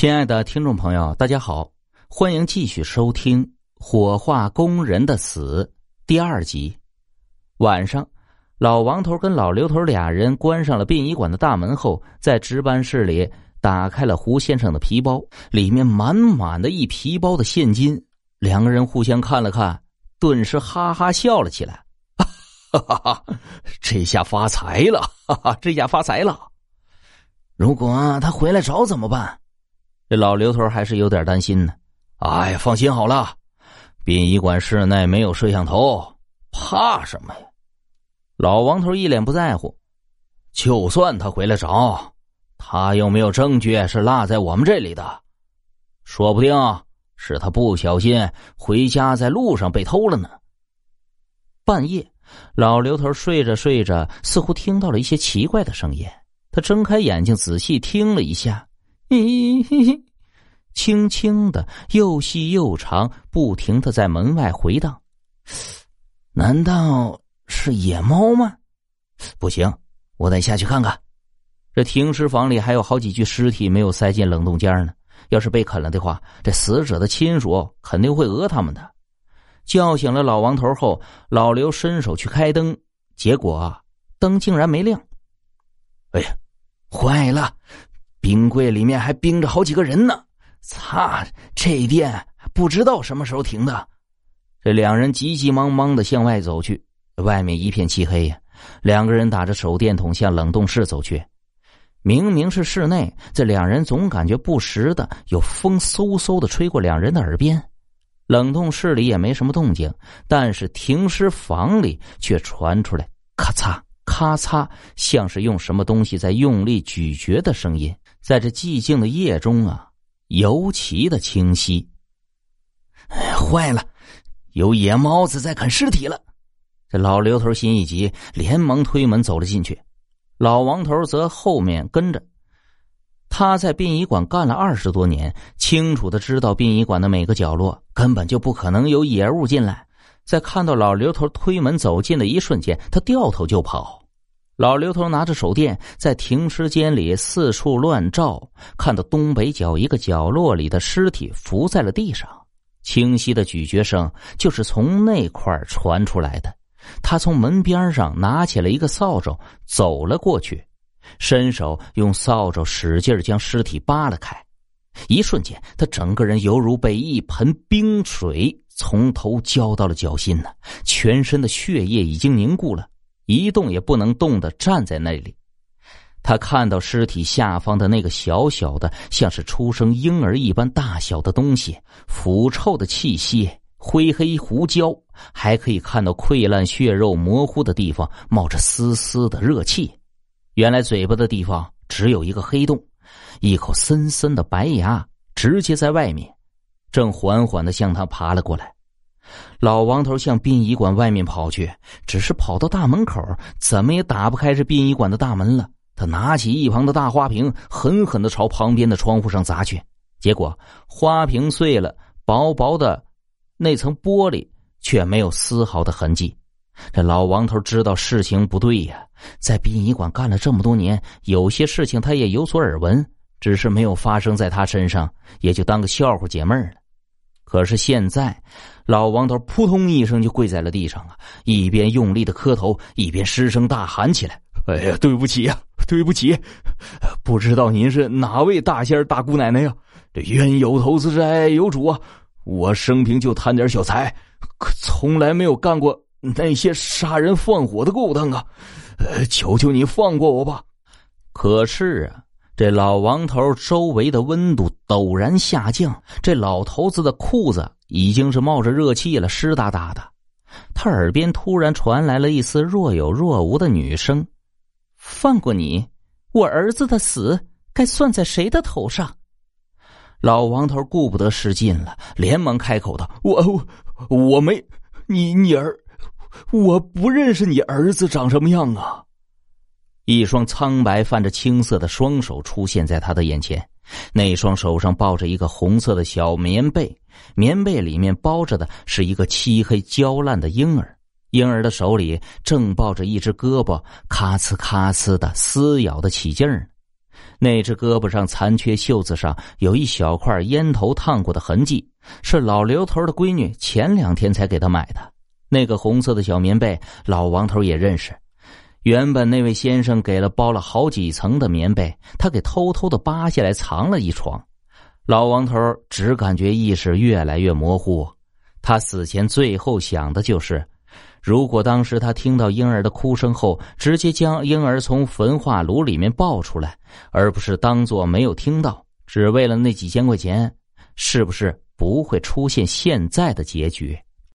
亲爱的听众朋友，大家好，欢迎继续收听《火化工人的死》第二集。晚上，老王头跟老刘头俩人关上了殡仪馆的大门后，在值班室里打开了胡先生的皮包，里面满满的一皮包的现金。两个人互相看了看，顿时哈哈笑了起来。哈哈哈，这下发财了，哈哈，这下发财了。如果他回来找怎么办？这老刘头还是有点担心呢。哎呀，放心好了，殡仪馆室内没有摄像头，怕什么呀？老王头一脸不在乎。就算他回来找，他又没有证据是落在我们这里的，说不定是他不小心回家在路上被偷了呢。半夜，老刘头睡着睡着，似乎听到了一些奇怪的声音。他睁开眼睛仔细听了一下，嘿嘿嘿，轻轻的，又细又长，不停的在门外回荡。难道是野猫吗？不行，我得下去看看。这停尸房里还有好几具尸体没有塞进冷冻间呢，要是被啃了的话，这死者的亲属肯定会讹他们的。叫醒了老王头后，老刘伸手去开灯，结果灯竟然没亮。哎呀，坏了，冰柜里面还冰着好几个人呢，擦，这店不知道什么时候停的。这两人急急忙忙的向外走去，外面一片漆黑呀。两个人打着手电筒向冷冻室走去。明明是室内，这两人总感觉不时的有风嗖嗖的吹过两人的耳边。冷冻室里也没什么动静，但是停尸房里却传出来咔嚓咔嚓，像是用什么东西在用力咀嚼的声音，在这寂静的夜中尤其的清晰。哎，坏了，有野猫子在啃尸体了。这老刘头心一急，连忙推门走了进去，老王头则后面跟着。他在殡仪馆干了20多年，清楚的知道殡仪馆的每个角落根本就不可能有野物进来。在看到老刘头推门走进的一瞬间，他掉头就跑。老刘头拿着手电在停尸间里四处乱照，看到东北角一个角落里的尸体伏在了地上，清晰的咀嚼声就是从那块传出来的。他从门边上拿起了一个扫帚走了过去，伸手用扫帚使劲将尸体扒了开。一瞬间，他整个人犹如被一盆冰水从头浇到了脚心呢，全身的血液已经凝固了，一动也不能动的站在那里。他看到尸体下方的那个小小的像是出生婴儿一般大小的东西，腐臭的气息，灰黑胡椒，还可以看到溃烂血肉模糊的地方冒着丝丝的热气。原来嘴巴的地方只有一个黑洞，一口深深的白牙直接在外面，正缓缓地向他爬了过来。老王头向殡仪馆外面跑去，只是跑到大门口怎么也打不开这殡仪馆的大门了。他拿起一旁的大花瓶狠狠地朝旁边的窗户上砸去，结果花瓶碎了，薄薄的那层玻璃却没有丝毫的痕迹。这老王头知道事情不对呀，在殡仪馆干了这么多年，有些事情他也有所耳闻，只是没有发生在他身上，也就当个笑话解闷了。可是现在，老王头扑通一声就跪在了地上一边用力的磕头，一边失声大喊起来：“哎呀，对不起呀，对不起！不知道您是哪位大仙儿大姑奶奶呀？这冤有头自在有主啊！我生平就贪点小财，可从来没有干过那些杀人放火的勾当啊！求求你放过我吧！”可是这老王头周围的温度陡然下降，这老头子的裤子已经是冒着热气了，湿哒哒的。他耳边突然传来了一丝若有若无的女声：“放过你，我儿子的死该算在谁的头上？”老王头顾不得失禁了，连忙开口道：“我没你儿，我不认识你儿子长什么样啊！”一双苍白泛着青色的双手出现在他的眼前，那双手上抱着一个红色的小棉被，棉被里面包着的是一个漆黑焦烂的婴儿，婴儿的手里正抱着一只胳膊，咔呲咔呲的撕咬的起劲儿。那只胳膊上残缺袖子上有一小块烟头烫过的痕迹，是老刘头的闺女前2天才给他买的。那个红色的小棉被老王头也认识，原本那位先生给了包了好几层的棉被，他给偷偷的扒下来藏了一床。老王头只感觉意识越来越模糊，他死前最后想的就是，如果当时他听到婴儿的哭声后，直接将婴儿从焚化炉里面抱出来，而不是当作没有听到，只为了那几千块钱，是不是不会出现现在的结局？